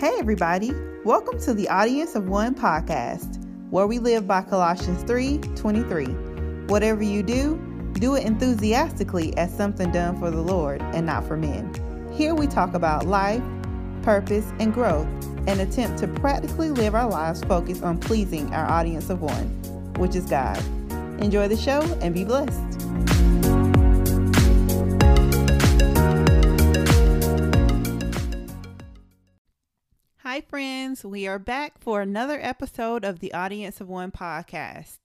Hey everybody, welcome to the Audience of One podcast, where we live by Colossians 3:23. Whatever you do, do it enthusiastically as something done for the Lord and not for men. Here we talk about life, purpose, and growth, and attempt to practically live our lives focused on pleasing our audience of one, which is God. Enjoy the show and be blessed. Hi friends, we are back for another episode of the Audience of One podcast.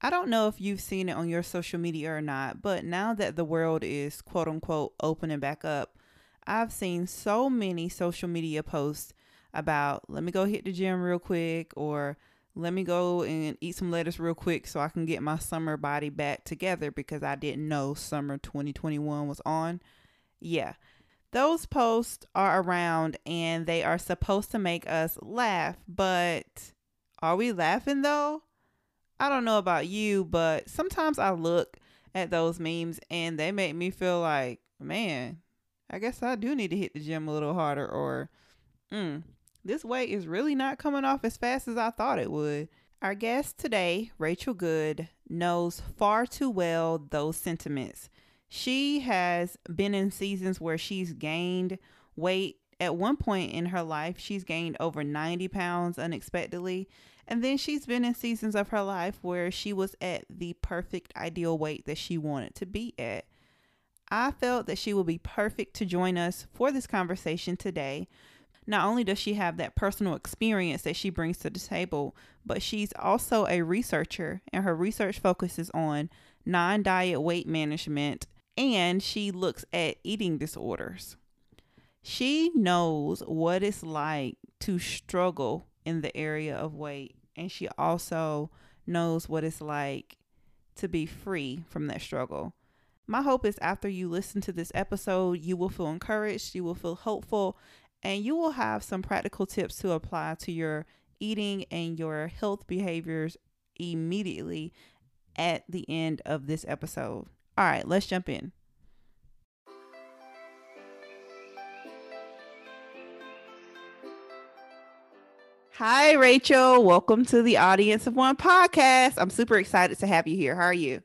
I don't know if you've seen it on your social media or not, but now that the world is quote unquote opening back up, I've seen so many social media posts about, let me go hit the gym real quick, or let me go and eat some lettuce real quick so I can get my summer body back together because I didn't know summer 2021 was on. Yeah. Those posts are around and they are supposed to make us laugh, but are we laughing though? I don't know about you, but sometimes I look at those memes and they make me feel like, man, I guess I do need to hit the gym a little harder, or this weight is really not coming off as fast as I thought it would. Our guest today, Rachel Good, knows far too well those sentiments. She has been in seasons where she's gained weight. At one point in her life, she's gained over 90 pounds unexpectedly. And then she's been in seasons of her life where she was at the perfect ideal weight that she wanted to be at. I felt that she would be perfect to join us for this conversation today. Not only does she have that personal experience that she brings to the table, but she's also a researcher, and her research focuses on non-diet weight management, and she looks at eating disorders. She knows what it's like to struggle in the area of weight, and she also knows what it's like to be free from that struggle. My hope is after you listen to this episode, you will feel encouraged, you will feel hopeful, and you will have some practical tips to apply to your eating and your health behaviors immediately at the end of this episode. All right, let's jump in. Hi, Rachel. Welcome to the Audience of One podcast. I'm super excited to have you here. How are you?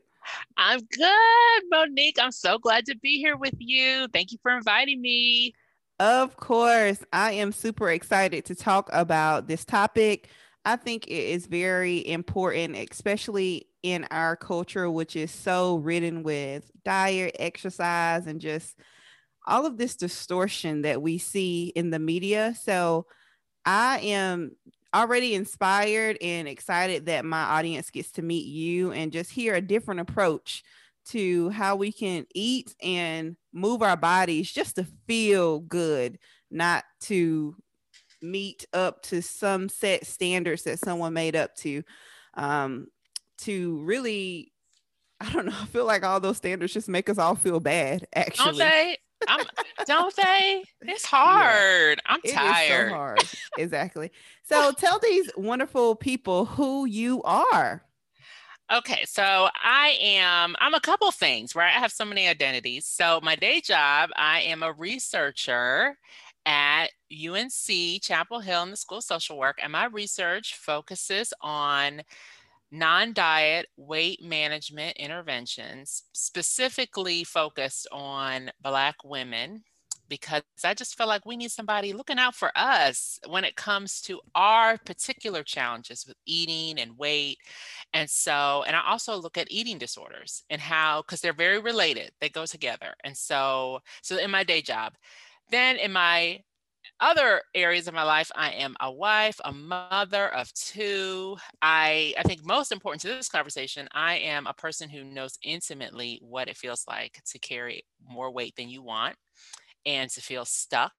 I'm good, Monique. I'm so glad to be here with you. Thank you for inviting me. Of course, I am super excited to talk about this topic. I think it is very important, especially in our culture, which is so ridden with diet, exercise, and just all of this distortion that we see in the media. So I am already inspired and excited that my audience gets to meet you and just hear a different approach to how we can eat and move our bodies just to feel good, not to meet up to some set standards that someone made up to really, I don't know, I feel like all those standards just make us all feel bad, actually. Don't they? It's hard. Yeah. I'm tired. It is so hard. Exactly. So tell these wonderful people who you are. Okay, so I'm a couple things, right? I have so many identities. So my day job, I am a researcher at UNC Chapel Hill in the School of Social Work, and my research focuses on non-diet weight management interventions, specifically focused on Black women, because I just feel like we need somebody looking out for us when it comes to our particular challenges with eating and weight. And I also look at eating disorders and how, because they're very related, they go together. And so in my day job, then in my other areas of my life, I am a wife, a mother of two. I think most important to this conversation, I am a person who knows intimately what it feels like to carry more weight than you want, and to feel stuck,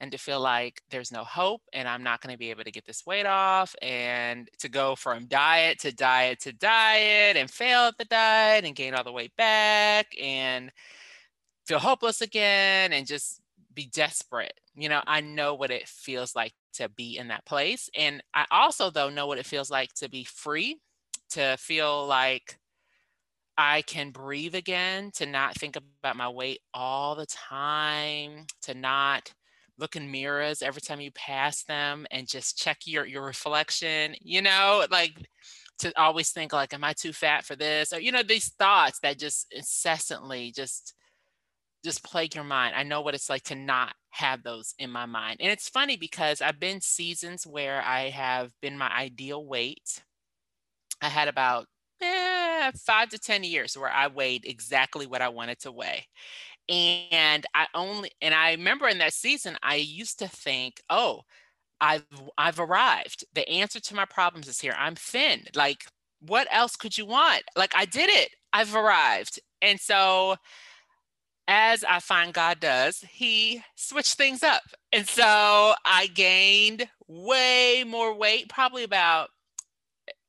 and to feel like there's no hope, and I'm not going to be able to get this weight off, and to go from diet to diet to diet, and fail at the diet, and gain all the weight back, and feel hopeless again, and just be desperate. You know, I know what it feels like to be in that place. And I also, though, know what it feels like to be free, to feel like I can breathe again, to not think about my weight all the time, to not look in mirrors every time you pass them and just check your reflection, you know, like to always think like, am I too fat for this? Or, you know, these thoughts that just incessantly just plague your mind. I know what it's like to not have those in my mind. And it's funny because I've been seasons where I have been my ideal weight. I had about 5 to 10 years where I weighed exactly what I wanted to weigh. And I remember in that season, I used to think, oh, I've arrived. The answer to my problems is here. I'm thin. Like, what else could you want? Like, I did it. I've arrived. And so as I find God does, he switched things up. And so I gained way more weight, probably about,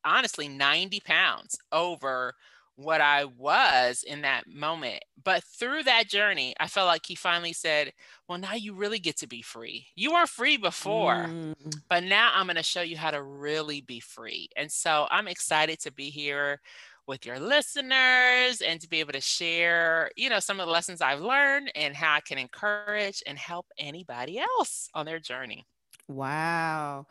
honestly, 90 pounds over what I was in that moment. But through that journey, I felt like he finally said, well, now you really get to be free. You were free before, but now I'm going to show you how to really be free. And so I'm excited to be here with your listeners and to be able to share, you know, some of the lessons I've learned and how I can encourage and help anybody else on their journey. Wow.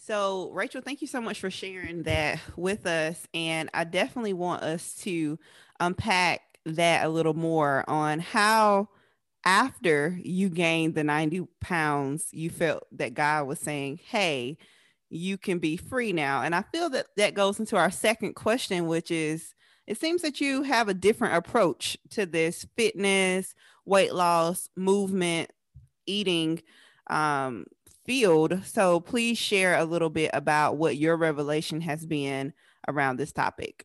So, Rachel, thank you so much for sharing that with us. And I definitely want us to unpack that a little more on how, after you gained the 90 pounds, you felt that God was saying, hey, you can be free now. And I feel that that goes into our second question, which is, it seems that you have a different approach to this fitness, weight loss, movement, eating field. So please share a little bit about what your revelation has been around this topic.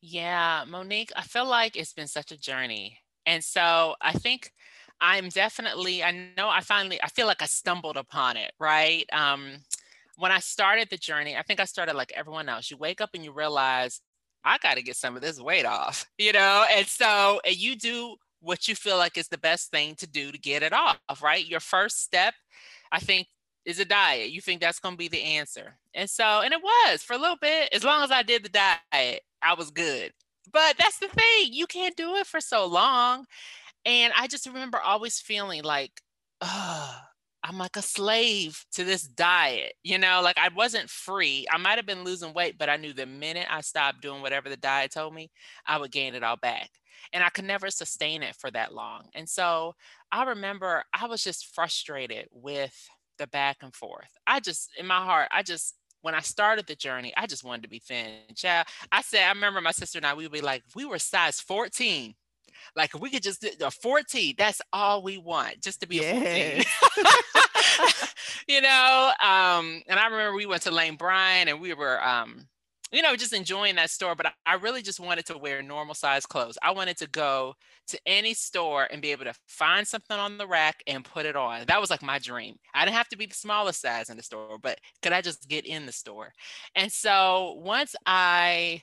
Yeah, Monique, I feel like it's been such a journey. And so I think I'm definitely, I feel like I stumbled upon it, right? When I started the journey, I think I started like everyone else. You wake up and you realize, I got to get some of this weight off, you know? And so you do what you feel like is the best thing to do to get it off, right? Your first step, I think, is a diet. You think that's going to be the answer. And so, and it was for a little bit, as long as I did the diet, I was good. But that's the thing, you can't do it for so long. And I just remember always feeling like, oh, I'm like a slave to this diet. You know, like I wasn't free. I might've been losing weight, but I knew the minute I stopped doing whatever the diet told me, I would gain it all back. And I could never sustain it for that long. And so I remember I was just frustrated with the back and forth. When I started the journey, I just wanted to be thin. Child, I remember my sister and I, we would be like, we were size 14. Like we could just do a 14. That's all we want, just to be a 14. You know? And I remember we went to Lane Bryant and we were, you know, just enjoying that store, but I really just wanted to wear normal size clothes. I wanted to go to any store and be able to find something on the rack and put it on. That was like my dream. I didn't have to be the smallest size in the store, but could I just get in the store? And so once I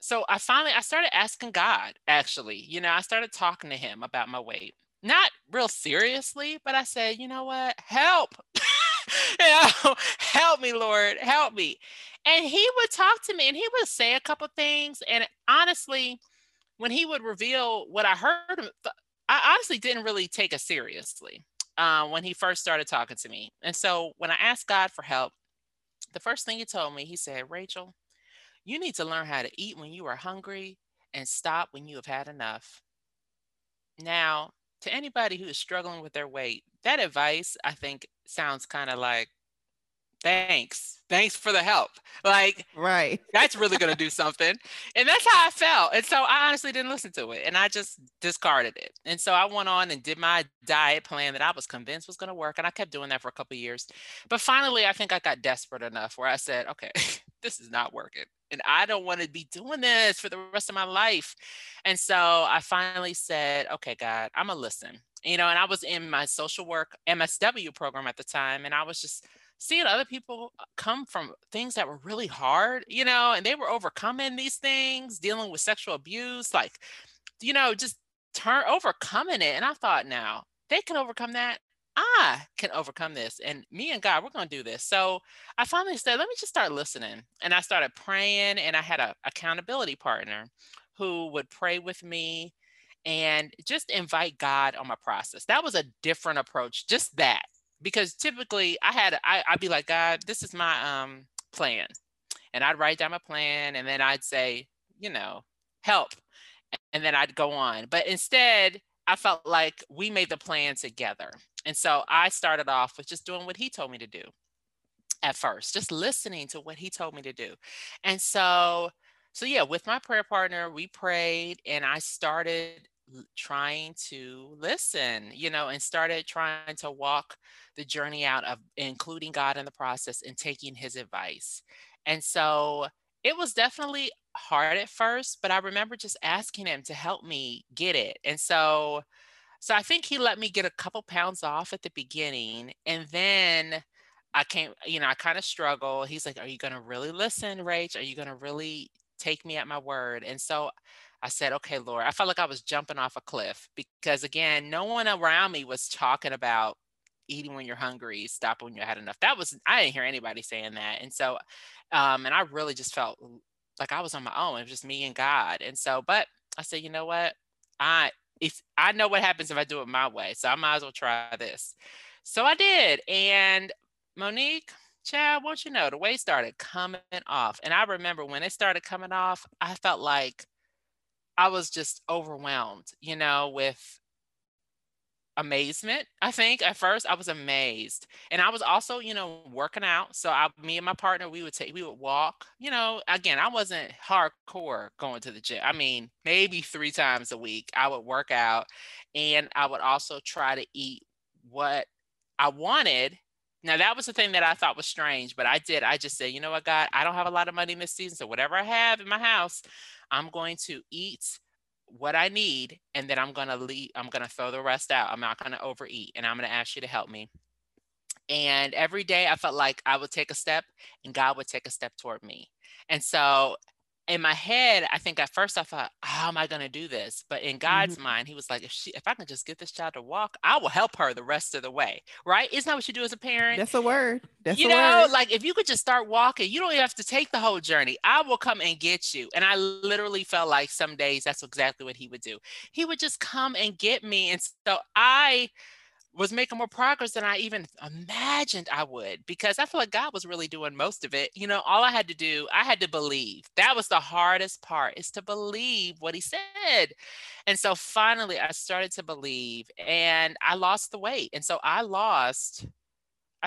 started asking God, actually, you know, I started talking to him about my weight, not real seriously, but I said, you know what, help. You know, help me, Lord, help me. And he would talk to me and he would say a couple things. And honestly, when he would reveal what I heard, I honestly didn't really take it seriously when he first started talking to me. And so when I asked God for help, the first thing he told me, he said, Rachel, you need to learn how to eat when you are hungry and stop when you have had enough. Now, to anybody who is struggling with their weight, that advice, I think, sounds kind of like, thanks for the help. Like, right. That's really going to do something. And that's how I felt. And so I honestly didn't listen to it. And I just discarded it. And so I went on and did my diet plan that I was convinced was going to work. And I kept doing that for a couple of years. But finally, I think I got desperate enough where I said, okay, this is not working. And I don't want to be doing this for the rest of my life. And so I finally said, okay, God, I'm going to listen. You know, and I was in my social work MSW program at the time. And I was just seeing other people come from things that were really hard, you know, and they were overcoming these things, dealing with sexual abuse, like, you know, just overcoming it. And I thought, now they can overcome that. I can overcome this. And me and God, we're going to do this. So I finally said, let me just start listening. And I started praying and I had an accountability partner who would pray with me. and just invite God on my process. That was a different approach, just that, because typically I'd be like, God, this is my plan. And I'd write down my plan, and then I'd say, help. And then I'd go on. But instead, I felt like we made the plan together. And so I started off with just doing what he told me to do at first, just listening to what he told me to do. And so yeah, with my prayer partner, we prayed, and I started trying to listen, and started trying to walk the journey out of including God in the process and taking his advice. And so it was definitely hard at first, but I remember just asking him to help me get it. And so I think he let me get a couple pounds off at the beginning. And then I came, I kind of struggle. He's like, are you going to really listen, Rach? Are you going to really take me at my word? And so I said, okay, Lord, I felt like I was jumping off a cliff, because again, no one around me was talking about eating when you're hungry, stop when you had enough. I didn't hear anybody saying that. And so, and I really just felt like I was on my own. It was just me and God. And so, but I said, you know what? I know what happens if I do it my way, so I might as well try this. So I did. And Monique, child, won't you know, the weight started coming off. And I remember when it started coming off, I felt like I was just overwhelmed, with amazement. I think at first I was amazed. And I was also, working out. So me and my partner, we would walk, again, I wasn't hardcore going to the gym. I mean, maybe 3 times a week, I would work out, and I would also try to eat what I wanted. Now, that was the thing that I thought was strange, but I just said, you know what, God, I don't have a lot of money in this season. So whatever I have in my house, I'm going to eat what I need, and then I'm going to throw the rest out. I'm not going to overeat, and I'm going to ask you to help me. And every day I felt like I would take a step and God would take a step toward me. And so in my head, I think at first I thought, how am I going to do this? But in God's mind, he was like, if I can just get this child to walk, I will help her the rest of the way. Right? Isn't that what you do as a parent? That's a word. That's a word. Like, if you could just start walking, you don't even have to take the whole journey. I will come and get you. And I literally felt like some days that's exactly what he would do. He would just come and get me. And so I was making more progress than I even imagined I would, because I feel like God was really doing most of it. All I had to do, I had to believe. That was the hardest part, is to believe what he said. And so finally I started to believe, and I lost the weight. And so I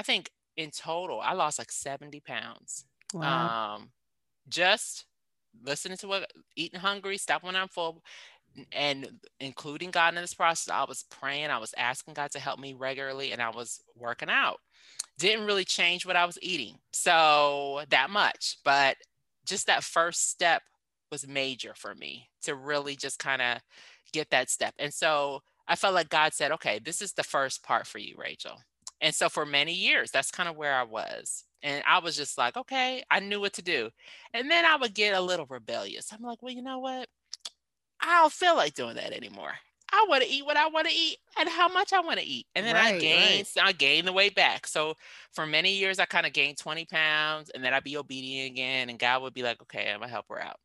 think in total, I lost like 70 pounds. Wow. Just listening to eating hungry, stop when I'm full, and including God in this process. I was praying, I was asking God to help me regularly, and I was working out. Didn't really change what I was eating, so that much, but just that first step was major for me to really just kind of get that step. And so I felt like God said, okay, this is the first part for you, Rachel. And so for many years, that's kind of where I was. And I was just like, okay, I knew what to do. And then I would get a little rebellious. I'm like, well, you know what? I don't feel like doing that anymore. I want to eat what I want to eat and how much I want to eat. And then I gained the weight back. So for many years, I kind of gained 20 pounds, and then I'd be obedient again. And God would be like, okay, I'm going to help her out.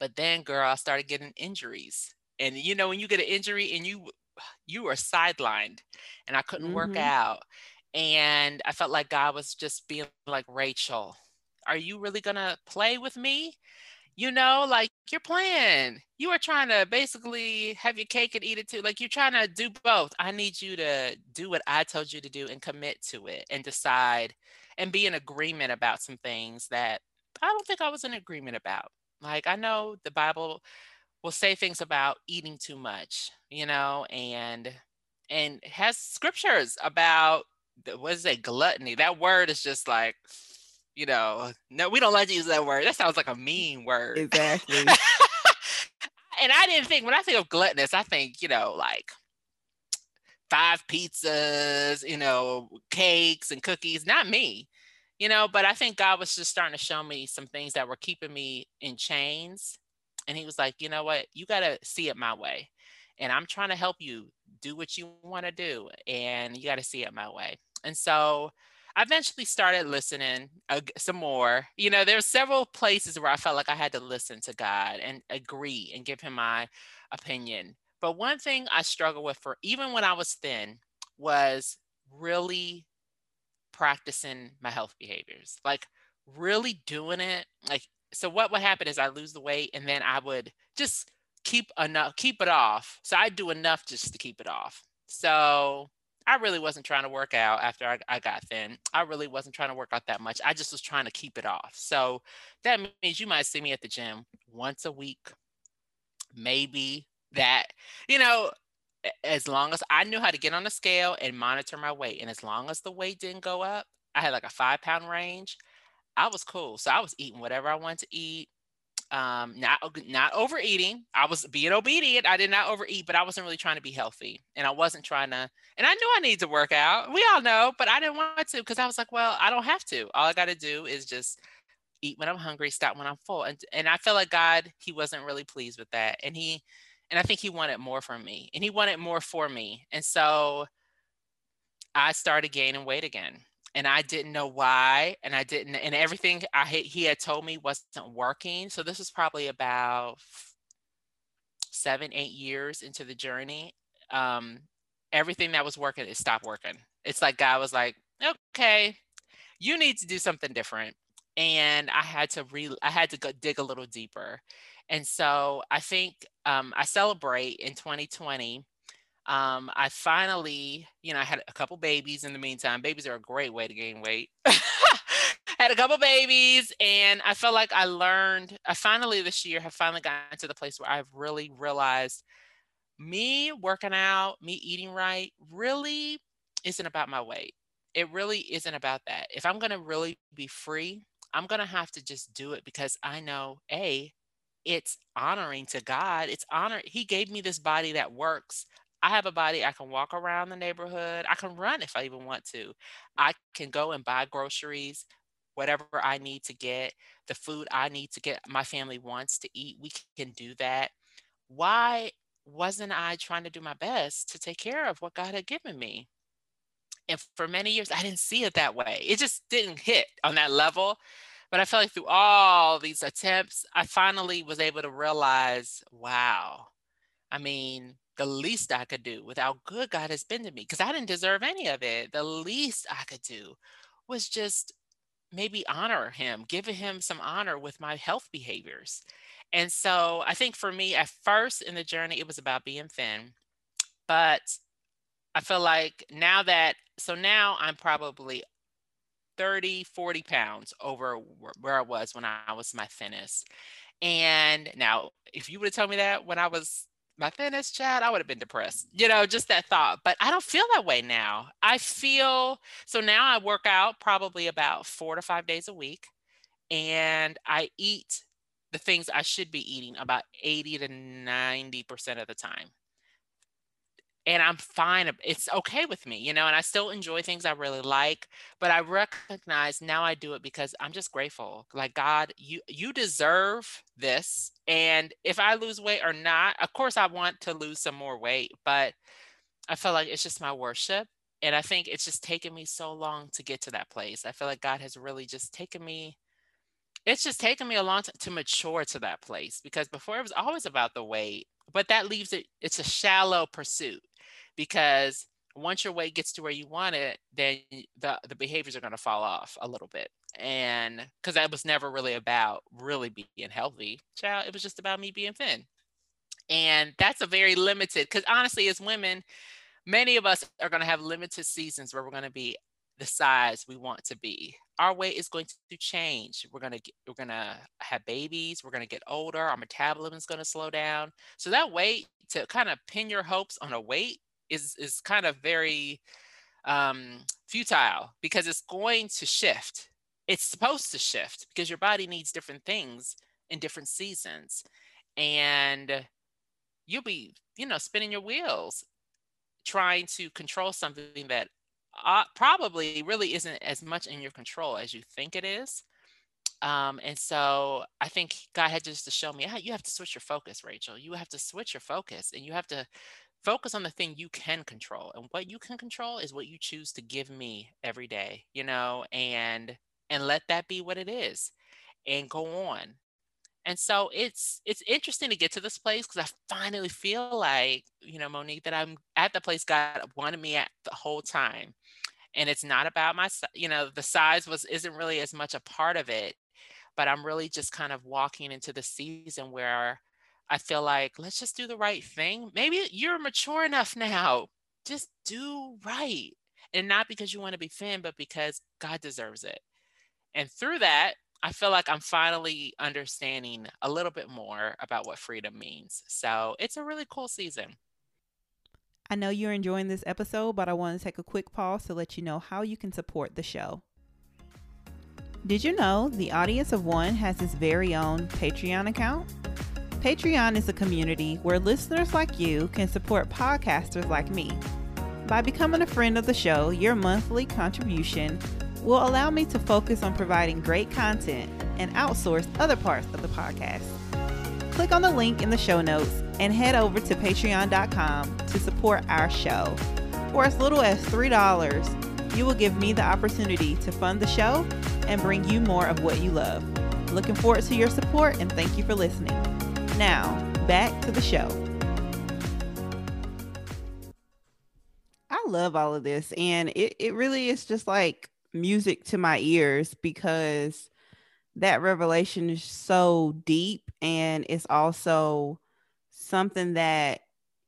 But then, girl, I started getting injuries. And when you get an injury and you are sidelined, and I couldn't work out. And I felt like God was just being like, Rachel, are you really going to play with me? Like, you're playing. You are trying to basically have your cake and eat it too. Like, you're trying to do both. I need you to do what I told you to do and commit to it and decide and be in agreement about some things that I don't think I was in agreement about. Like, I know the Bible will say things about eating too much, and has scriptures about, what is it, gluttony? That word is just like, no, we don't like to use that word. That sounds like a mean word. Exactly. And I didn't think, when I think of gluttonous, I think, like 5 pizzas, cakes and cookies, not me, but I think God was just starting to show me some things that were keeping me in chains. And he was like, you know what, you got to see it my way. And I'm trying to help you do what you want to do. And you got to see it my way. And so I eventually started listening some more. There's several places where I felt like I had to listen to God and agree and give him my opinion. But one thing I struggled with for even when I was thin was really practicing my health behaviors, like really doing it. Like, so what would happen is I lose the weight and then I would just keep it off. So I do enough just to keep it off. So I really wasn't trying to work out after I got thin. I really wasn't trying to work out that much. I just was trying to keep it off. So that means you might see me at the gym once a week, maybe that, you know, as long as I knew how to get on a scale and monitor my weight. And as long as the weight didn't go up, I had like a 5-pound range. I was cool. So I was eating whatever I wanted to eat. Not overeating. I was being obedient. I did not overeat, but I wasn't really trying to be healthy. And I wasn't trying to, and I knew I needed to work out. We all know, but I didn't want to, because I was like, well, I don't have to. All I got to do is just eat when I'm hungry, stop when I'm full. And I feel like God, he wasn't really pleased with that. And I think he wanted more from me, and he wanted more for me. And so I started gaining weight again. And I didn't know why, and everything he had told me wasn't working. So this was probably about 7-8 years into the journey. Everything that was working, it stopped working. It's like God was like, okay, you need to do something different. And I had to go dig a little deeper. And so I think I celebrate in 2020. I finally, you know, I had a couple babies in the meantime. Babies are a great way to gain weight. Had a couple babies, and I felt like I finally this year have gotten to the place where I've really realized me working out, me eating right really isn't about my weight. It really isn't about that. If I'm going to really be free, I'm going to have to just do it, because I know, A, it's honoring to God. It's honor. He gave me this body that works. I have a body. I can walk around the neighborhood. I can run if I even want to. I can go and buy groceries, whatever I need to get, the food I need to get, my family wants to eat. We can do that. Why wasn't I trying to do my best to take care of what God had given me? And for many years, I didn't see it that way. It just didn't hit on that level. But I felt like through all these attempts, I finally was able to realize, wow, I mean, the least I could do with how good God has been to me, because I didn't deserve any of it. The least I could do was just maybe honor him, giving him some honor with my health behaviors. And so I think for me at first in the journey, it was about being thin. But I feel like now I'm probably 30, 40 pounds over where I was when I was my thinnest. And now if you would have told me that when I was my thinnest, child, I would have been depressed, you know, just that thought. But I don't feel that way now. So now I work out probably about 4 to 5 days a week, and I eat the things I should be eating about 80 to 90% of the time. And I'm fine. It's okay with me, you know, and I still enjoy things I really like, but I recognize now I do it because I'm just grateful. Like, God, you deserve this. And if I lose weight or not, of course I want to lose some more weight, but I feel like it's just my worship. And I think it's just taken me so long to get to that place. I feel like God has really just taken me. It's just taken me a long time to mature to that place, because before it was always about the weight, but that leaves it. It's a shallow pursuit. Because once your weight gets to where you want it, then the behaviors are going to fall off a little bit. And because that was never really about really being healthy, child. It was just about me being thin. And that's a very limited, because honestly, as women, many of us are going to have limited seasons where we're going to be the size we want to be. Our weight is going to change. We're going to have babies. We're going to get older. Our metabolism is going to slow down. So that weight, to kind of pin your hopes on a weight, is kind of very futile, because it's going to shift. It's supposed to shift, because your body needs different things in different seasons. And you'll be, you know, spinning your wheels trying to control something that probably really isn't as much in your control as you think it is. And so I think God had just to show me, you have to switch your focus, Rachel. You have to switch your focus, and you have to focus on the thing you can control. And what you can control is what you choose to give me every day, you know, and let that be what it is, and go on. And so it's interesting to get to this place, because I finally feel like, you know, Monique, that I'm at the place God wanted me at the whole time. And it's not about my, you know, the size isn't really as much a part of it, but I'm really just kind of walking into the season where I feel like, let's just do the right thing. Maybe you're mature enough now, just do right. And not because you want to be thin, but because God deserves it. And through that, I feel like I'm finally understanding a little bit more about what freedom means. So it's a really cool season. I know you're enjoying this episode, but I want to take a quick pause to let you know how you can support the show. Did you know the Audience of One has its very own Patreon account? Patreon is a community where listeners like you can support podcasters like me. By becoming a friend of the show, your monthly contribution will allow me to focus on providing great content and outsource other parts of the podcast. Click on the link in the show notes and head over to patreon.com to support our show. For as little as $3, you will give me the opportunity to fund the show and bring you more of what you love. Looking forward to your support, and thank you for listening. Now, back to the show. I love all of this, and it really is just like music to my ears, because that revelation is so deep, and it's also something that,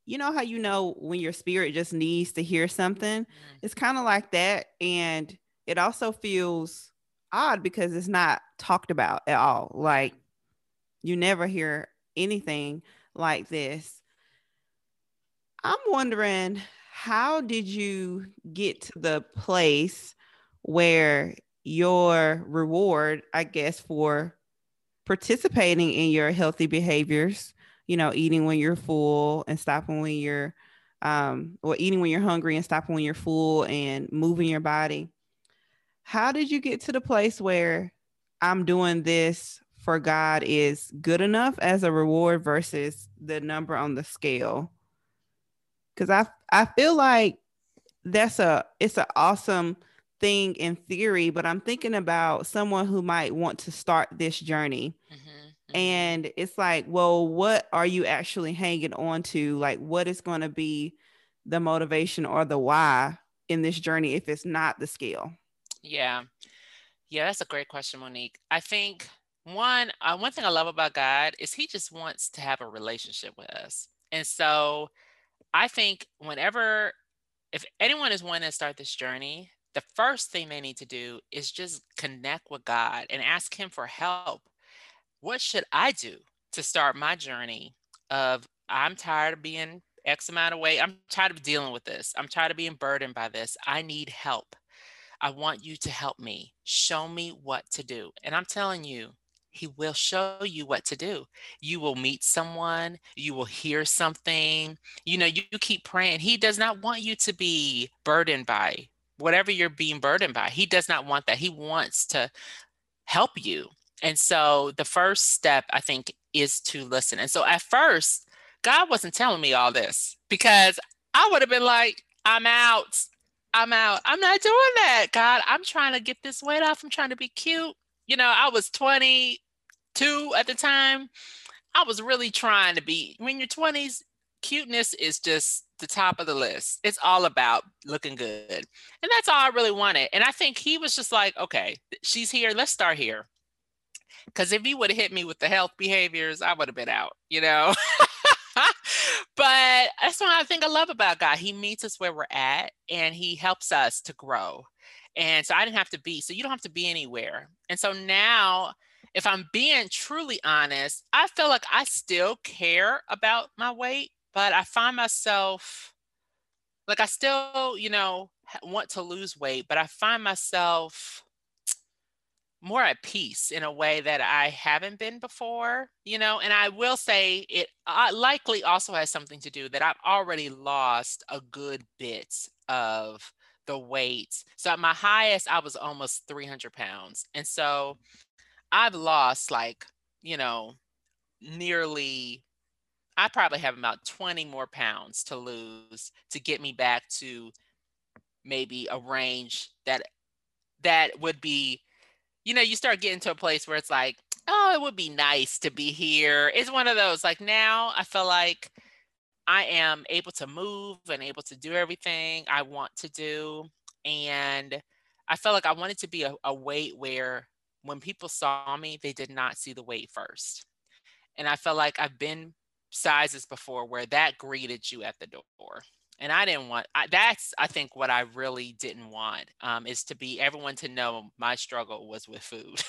you know how, you know, when your spirit just needs to hear something, it's kind of like that. And it also feels odd because it's not talked about at all. Like, you never hear anything like this. I'm wondering, how did you get to the place where your reward, I guess, for participating in your healthy behaviors, you know, eating when you're full and stopping when you're, or eating when you're hungry and stopping when you're full and moving your body. How did you get to the place where I'm doing this for God is good enough as a reward versus the number on the scale? Because I feel like it's an awesome thing in theory, but I'm thinking about someone who might want to start this journey. Mm-hmm. And it's like, well, what are you actually hanging on to? Like, what is going to be the motivation or the why in this journey if it's not the scale? Yeah, that's a great question, Monique. I think one thing I love about God is he just wants to have a relationship with us. And so I think if anyone is wanting to start this journey, the first thing they need to do is just connect with God and ask him for help. What should I do to start my journey of, I'm tired of being X amount of weight. I'm tired of dealing with this. I'm tired of being burdened by this. I need help. I want you to help me. Show me what to do. And I'm telling you, he will show you what to do. You will meet someone. You will hear something. You know, you keep praying. He does not want you to be burdened by whatever you're being burdened by. He does not want that. He wants to help you. And so the first step, I think, is to listen. And so at first, God wasn't telling me all this, because I would have been like, I'm out. I'm not doing that, God. I'm trying to get this weight off. I'm trying to be cute. You know, I was 22 at the time. I was really trying to be, when you're 20s, cuteness is just the top of the list. It's all about looking good. And that's all I really wanted. And I think he was just like, okay, she's here. Let's start here. Because if he would have hit me with the health behaviors, I would have been out, you know. But that's what I think I love about God. He meets us where we're at, and he helps us to grow. And so I didn't have to be, so you don't have to be anywhere. And so now, if I'm being truly honest, I feel like I still care about my weight, but I find myself, like, I still, you know, want to lose weight, but I find myself more at peace in a way that I haven't been before, you know. And I will say it likely also has something to do that I've already lost a good bit of the weight. So at my highest, I was almost 300 pounds. And so I've lost, like, you know, nearly, I probably have about 20 more pounds to lose to get me back to maybe a range that would be, you know, you start getting to a place where it's like, oh, it would be nice to be here. It's one of those, like, now I feel like I am able to move and able to do everything I want to do. And I felt like I wanted to be a weight where when people saw me, they did not see the weight first. And I felt like I've been sizes before where that greeted you at the door. And I didn't want, that's, I think, what I really didn't want, is to be everyone to know my struggle was with food.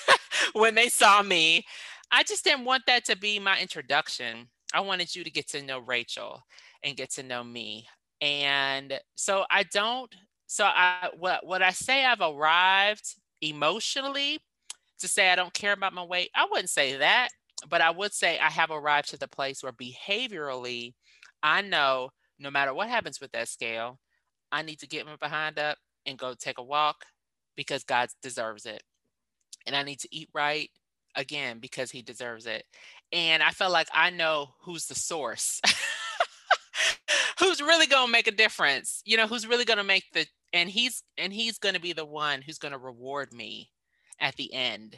When they saw me, I just didn't want that to be my introduction. I wanted you to get to know Rachel and get to know me. And so I don't, so I, what I say I've arrived emotionally to say I don't care about my weight, I wouldn't say that. But I would say I have arrived to the place where behaviorally, I know no matter what happens with that scale, I need to get my behind up and go take a walk because God deserves it. And I need to eat right again because he deserves it. And I felt like I know who's the source, who's really going to make a difference, you know, who's really going to make the, and he's going to be the one who's going to reward me at the end.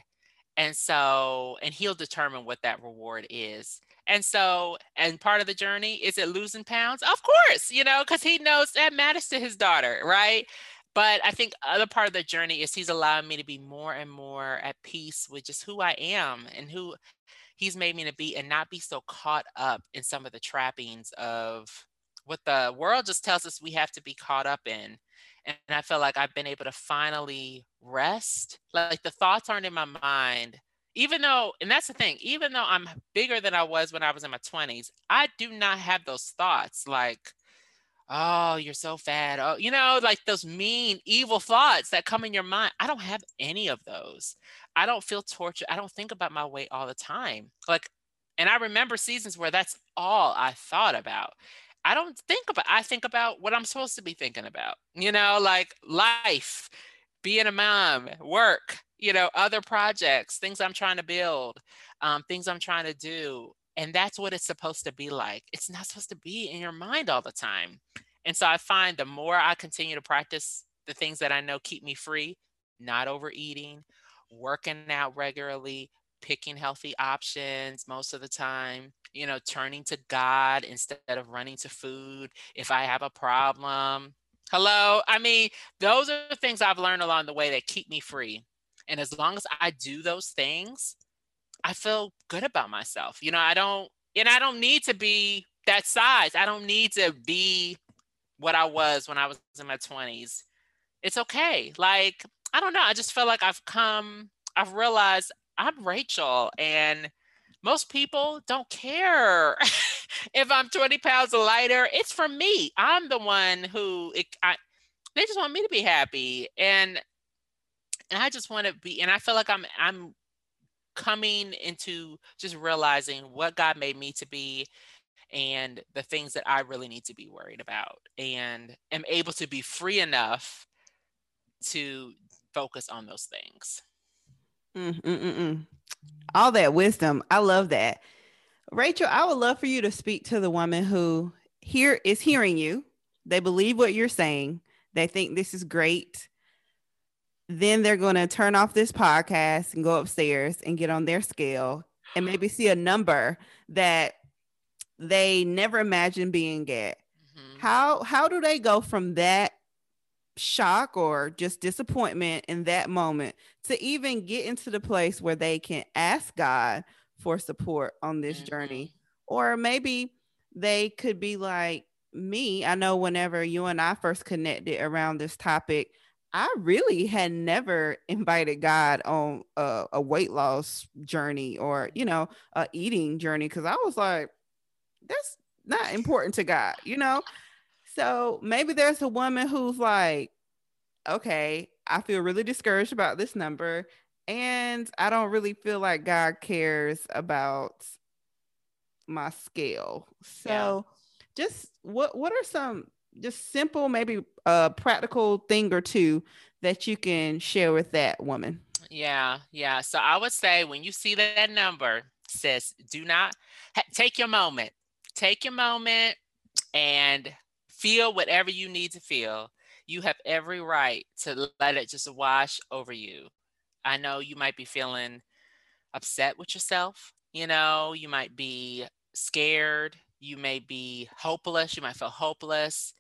And so, and he'll determine what that reward is. And so, and part of the journey, is it losing pounds? Of course, you know, because he knows that matters to his daughter, right? But I think other part of the journey is he's allowing me to be more and more at peace with just who I am and who he's made me to be and not be so caught up in some of the trappings of what the world just tells us we have to be caught up in. And I feel like I've been able to finally rest. Like the thoughts aren't in my mind, even though, and that's the thing, even though I'm bigger than I was when I was in my 20s, I do not have those thoughts like, oh, you're so fat. Oh, you know, like those mean, evil thoughts that come in your mind. I don't have any of those. I don't feel tortured. I don't think about my weight all the time. Like, and I remember seasons where that's all I thought about. I think about what I'm supposed to be thinking about, you know, like life, being a mom, work, you know, other projects, things I'm trying to build, things I'm trying to do. And that's what it's supposed to be like. It's not supposed to be in your mind all the time. And so I find the more I continue to practice the things that I know keep me free, not overeating, working out regularly, picking healthy options most of the time, you know, turning to God instead of running to food. If I have a problem, hello. I mean, those are the things I've learned along the way that keep me free. And as long as I do those things, I feel good about myself. You know, I don't need to be that size. I don't need to be what I was when I was in my 20s. It's okay. Like, I don't know. I just feel like I've realized I'm Rachel, and most people don't care if I'm 20 pounds lighter. It's for me. I'm the one who, they just want me to be happy. And I just want to be, and I feel like I'm coming into just realizing what God made me to be and the things that I really need to be worried about, and am able to be free enough to focus on those things. All that wisdom. I love that. Rachel, I would love for you to speak to the woman who here is hearing you. They believe what you're saying. They think this is great. Then they're going to turn off this podcast and go upstairs and get on their scale and maybe see a number that they never imagined being at. Mm-hmm. How do they go from that shock or just disappointment in that moment to even get into the place where they can ask God for support on this journey? Or maybe they could be like me. I know whenever you and I first connected around this topic, I really had never invited God on a weight loss journey or, you know, a eating journey. Cause I was like, that's not important to God, you know? So maybe there's a woman who's like, okay, I feel really discouraged about this number, and I don't really feel like God cares about my scale. So just what are some just simple, maybe a practical thing or two that you can share with that woman? Yeah. So I would say when you see that number, sis, do not take your moment. Take your moment and feel whatever you need to feel. You have every right to let it just wash over you. I know you might be feeling upset with yourself. You know, you might be scared. You may be hopeless. You might feel hopeless.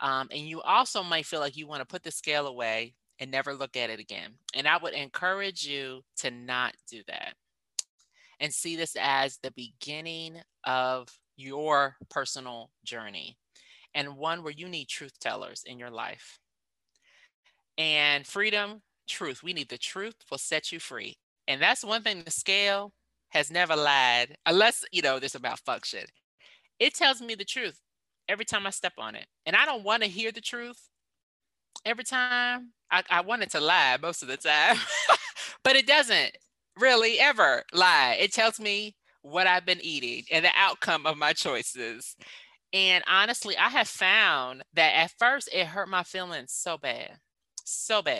And you also might feel like you want to put the scale away and never look at it again. And I would encourage you to not do that and see this as the beginning of your personal journey, and one where you need truth tellers in your life. And freedom, truth, we need the truth will set you free. And that's one thing the scale has never lied, unless, you know, there's a malfunction. It tells me the truth every time I step on it. And I don't want to hear the truth every time. I want it to lie most of the time, but it doesn't really ever lie. It tells me what I've been eating and the outcome of my choices. And honestly, I have found that at first it hurt my feelings so bad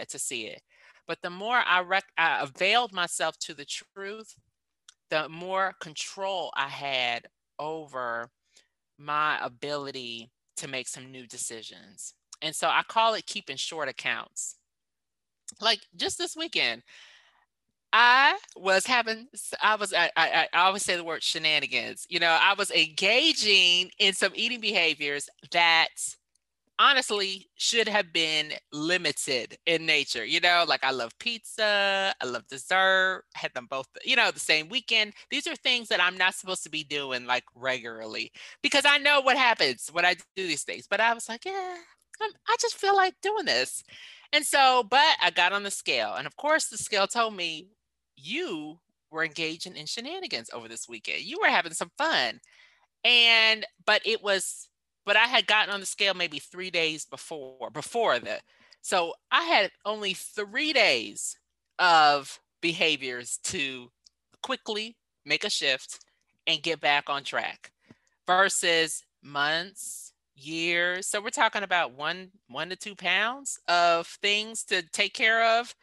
to see it. But the more I availed myself to the truth, the more control I had over my ability to make some new decisions. And so I call it keeping short accounts. Like just this weekend, I always say the word shenanigans. You know, I was engaging in some eating behaviors that honestly should have been limited in nature. You know, like I love pizza, I love dessert, had them both, you know, the same weekend. These are things that I'm not supposed to be doing like regularly, because I know what happens when I do these things. But I was like, yeah, I just feel like doing this. And so, but I got on the scale, and of course the scale told me, you were engaging in shenanigans over this weekend. You were having some fun. And, but I had gotten on the scale maybe 3 days before. So I had only 3 days of behaviors to quickly make a shift and get back on track versus months, years. So we're talking about one to 2 pounds of things to take care of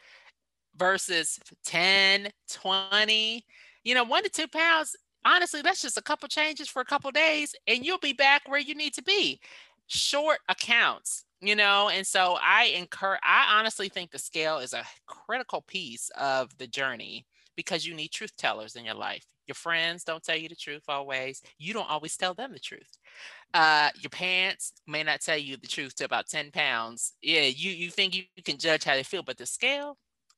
versus 10, 20, you know, 1 to 2 pounds. Honestly, that's just a couple changes for a couple days and you'll be back where you need to be. Short accounts, you know? And so I honestly think the scale is a critical piece of the journey, because you need truth tellers in your life. Your friends don't tell you the truth always. You don't always tell them the truth. Your parents may not tell you the truth to about 10 pounds. Yeah, you think you can judge how they feel, but the scale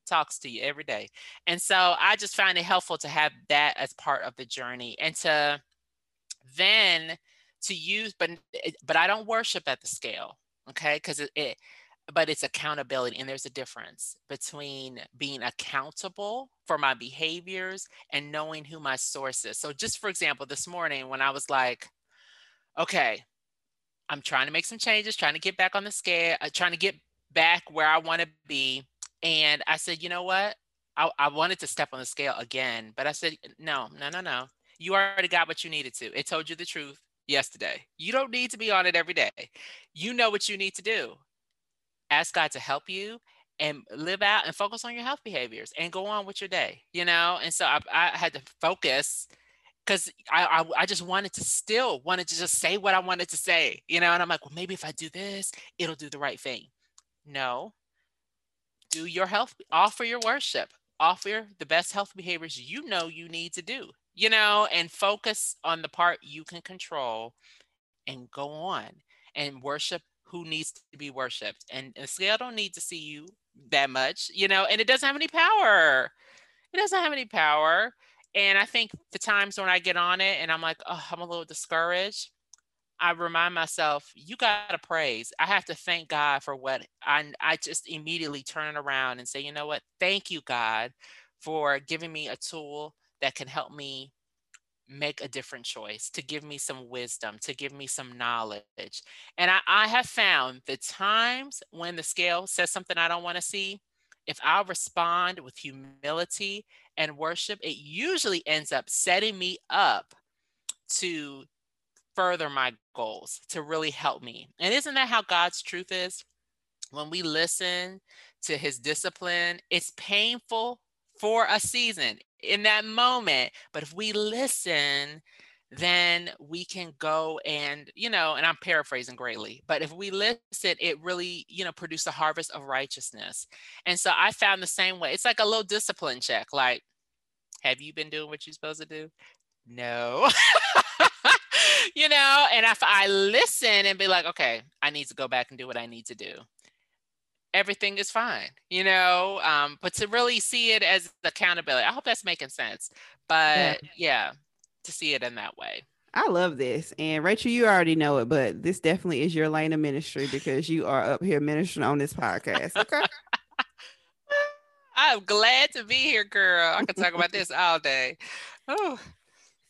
talks to you every day. And so I just find it helpful to have that as part of the journey, and to then to use, but I don't worship at the scale. Okay. Cause but it's accountability. And there's a difference between being accountable for my behaviors and knowing who my source is. So just for example, this morning when I was like, okay, I'm trying to make some changes, trying to get back on the scale, trying to get back where I want to be. And I said, you know what? I wanted to step on the scale again, but I said, no. You already got what you needed to. It told you the truth yesterday. You don't need to be on it every day. You know what you need to do. Ask God to help you and live out and focus on your health behaviors and go on with your day, you know? And so I had to focus, because I just wanted to just say what I wanted to say, you know? And I'm like, well, maybe if I do this, it'll do the right thing. No. Do your health, offer your worship, offer the best health behaviors you know you need to do, you know, and focus on the part you can control and go on and worship who needs to be worshiped. And the scale don't need to see you that much, you know, and it doesn't have any power. It doesn't have any power. And I think the times when I get on it and I'm like, oh, I'm a little discouraged, I remind myself, you gotta praise. I have to thank God for what I just immediately turn around and say, you know what? Thank you, God, for giving me a tool that can help me make a different choice, to give me some wisdom, to give me some knowledge. And I have found the times when the scale says something I don't wanna see, if I respond with humility and worship, it usually ends up setting me up to further my goals, to really help me. And isn't that how God's truth is? When we listen to his discipline, it's painful for a season in that moment. But if we listen, then we can go and, you know, and I'm paraphrasing greatly, but if we listen, it really, you know, produce a harvest of righteousness. And so I found the same way. It's like a little discipline check. Like, Have you been doing what you're supposed to do? No. You know, and if I listen and be like, okay, I need to go back and do what I need to do, everything is fine, you know, but to really see it as accountability. I hope that's making sense, but yeah, to see it in that way. I love this. And Rachel, you already know it, but this definitely is your lane of ministry because you are up here ministering on this podcast. Okay. I'm glad to be here, girl. I could talk about this all day. Oh.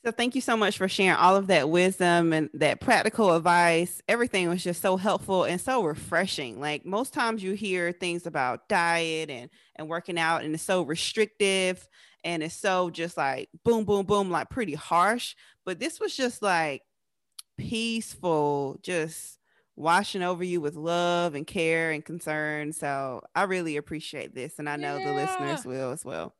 So thank you so much for sharing all of that wisdom and that practical advice. Everything was just so helpful and so refreshing. Like most times you hear things about diet and working out, and it's so restrictive and it's so just like boom, boom, boom, like pretty harsh. But this was just like peaceful, just washing over you with love and care and concern. So I really appreciate this. And I know the listeners will as well.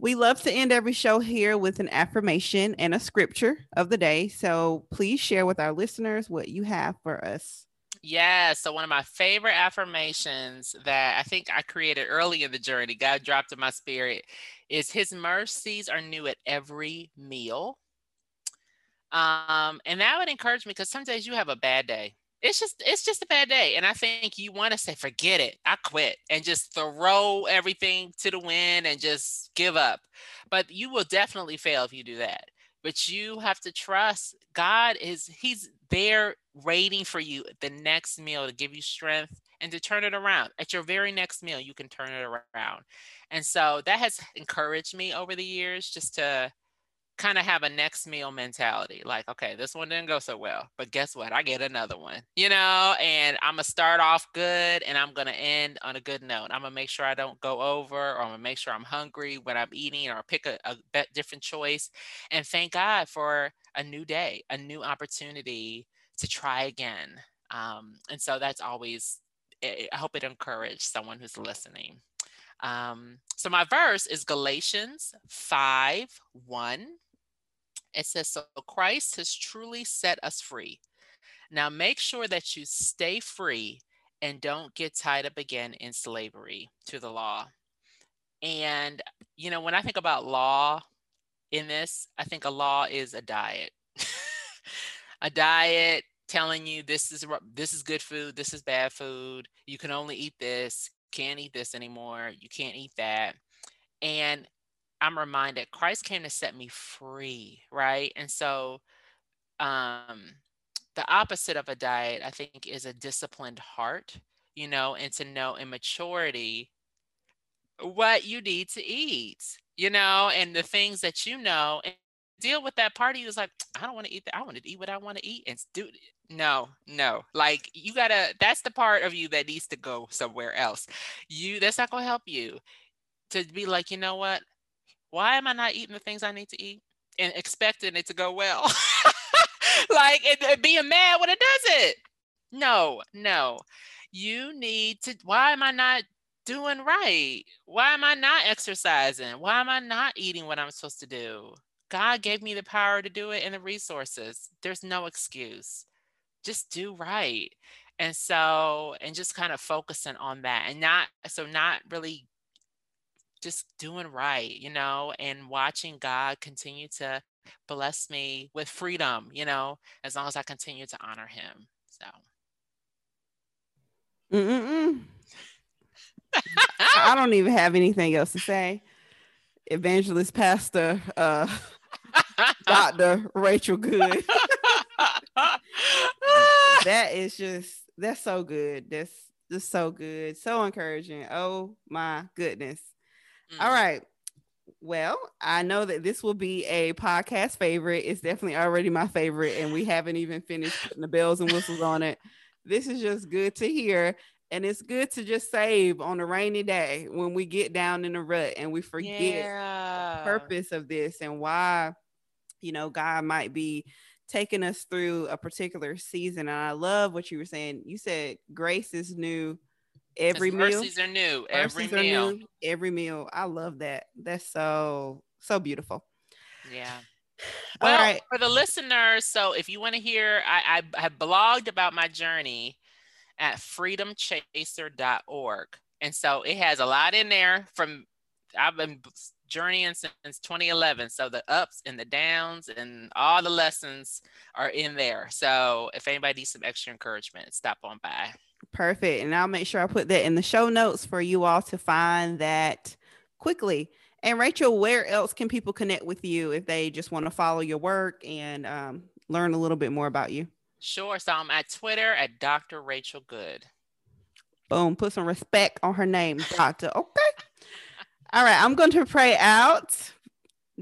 We love to end every show here with an affirmation and a scripture of the day. So please share with our listeners what you have for us. Yes. So one of my favorite affirmations that I think I created early in the journey, God dropped in my spirit, is His mercies are new at every meal. And that would encourage me because some days you have a bad day. It's just a bad day. And I think you want to say, forget it, I quit, and just throw everything to the wind and just give up. But you will definitely fail if you do that. But you have to trust God He's there waiting for you at the next meal to give you strength and to turn it around. At your very next meal, you can turn it around. And so that has encouraged me over the years just to kind of have a next meal mentality. Like, okay, this one didn't go so well, but guess what? I get another one, you know, and I'm going to start off good and I'm going to end on a good note. I'm going to make sure I don't go over, or I'm going to make sure I'm hungry when I'm eating, or pick a different choice. And thank God for a new day, a new opportunity to try again. And so that's always, I hope it encouraged someone who's listening. So my verse is Galatians 5:1. It says, so Christ has truly set us free. Now make sure that you stay free and don't get tied up again in slavery to the law. And, you know, when I think about law in this, I think a law is a diet, a diet telling you this is good food, this is bad food. You can only eat this. Can't eat this anymore. You can't eat that. And I'm reminded Christ came to set me free, right? And so the opposite of a diet, I think, is a disciplined heart, you know, and to know in maturity what you need to eat, you know, and the things that you know, and deal with that part of you is like, I don't want to eat that. I want to eat what I want to eat and do it. No. Like you gotta, that's the part of you that needs to go somewhere else. That's not gonna help you to be like, you know what? Why am I not eating the things I need to eat and expecting it to go well? Like it being mad when it doesn't. No. You need to, why am I not doing right? Why am I not exercising? Why am I not eating what I'm supposed to do? God gave me the power to do it and the resources. There's no excuse. Just do right. And so, and just kind of focusing on that and not really just doing right, you know, and watching God continue to bless me with freedom, you know, as long as I continue to honor Him. So. I don't even have anything else to say. Evangelist, pastor, Dr. Rachel Good. That's so good. That's just so good. So encouraging. Oh my goodness. Mm-hmm. All right. Well, I know that this will be a podcast favorite. It's definitely already my favorite, and we haven't even finished putting the bells and whistles on it. This is just good to hear. And it's good to just save on a rainy day when we get down in the rut and we forget the purpose of this and why, you know, God might be taking us through a particular season. And I love what you were saying. You said grace is new every meal. Mercies are new every meal. I love that. That's so, so beautiful. Yeah. Well, all right. For the listeners, so if you want to hear, I have blogged about my journey at freedomchaser.org. And so it has a lot in there from I've been journeying since 2011. So the ups and the downs and all the lessons are in there. So if anybody needs some extra encouragement, stop on by. Perfect. And I'll make sure I put that in the show notes for you all to find that quickly. And Rachel, where else can people connect with you if they just want to follow your work and learn a little bit more about you? Sure. So I'm at Twitter at Dr. Rachel Good. Boom. Put some respect on her name, Doctor. Okay. All right. I'm going to pray out.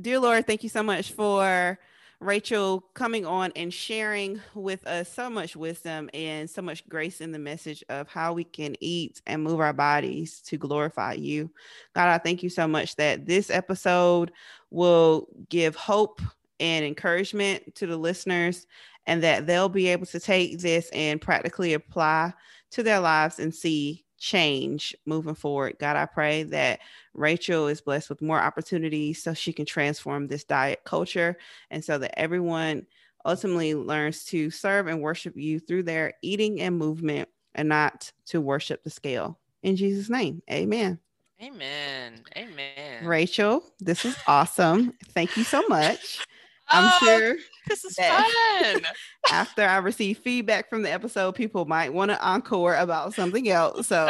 Dear Lord, thank you so much for Rachel coming on and sharing with us so much wisdom and so much grace in the message of how we can eat and move our bodies to glorify you. God, I thank you so much that this episode will give hope and encouragement to the listeners, and that they'll be able to take this and practically apply to their lives and see change moving forward. God, I pray that Rachel is blessed with more opportunities so she can transform this diet culture, and so that everyone ultimately learns to serve and worship you through their eating and movement, and not to worship the scale. In Jesus' name, amen. Amen. Amen. Rachel, this is awesome. Thank you so much. I'm sure this is fun. After I receive feedback from the episode, people might want to encore about something else. So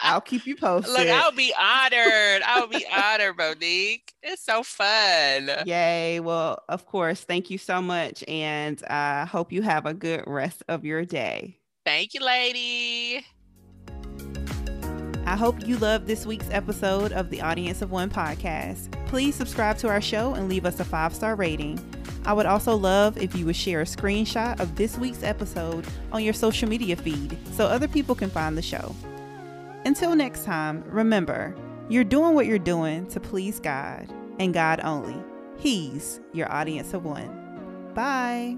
I'll keep you posted. Look, I'll be honored. I'll be honored, Monique. It's so fun. Yay. Well, of course, thank you so much. And I hope you have a good rest of your day. Thank you, lady. I hope you loved this week's episode of the Audience of One podcast. Please subscribe to our show and leave us a 5-star rating. I would also love if you would share a screenshot of this week's episode on your social media feed so other people can find the show. Until next time, remember, you're doing what you're doing to please God, and God only. He's your audience of one. Bye.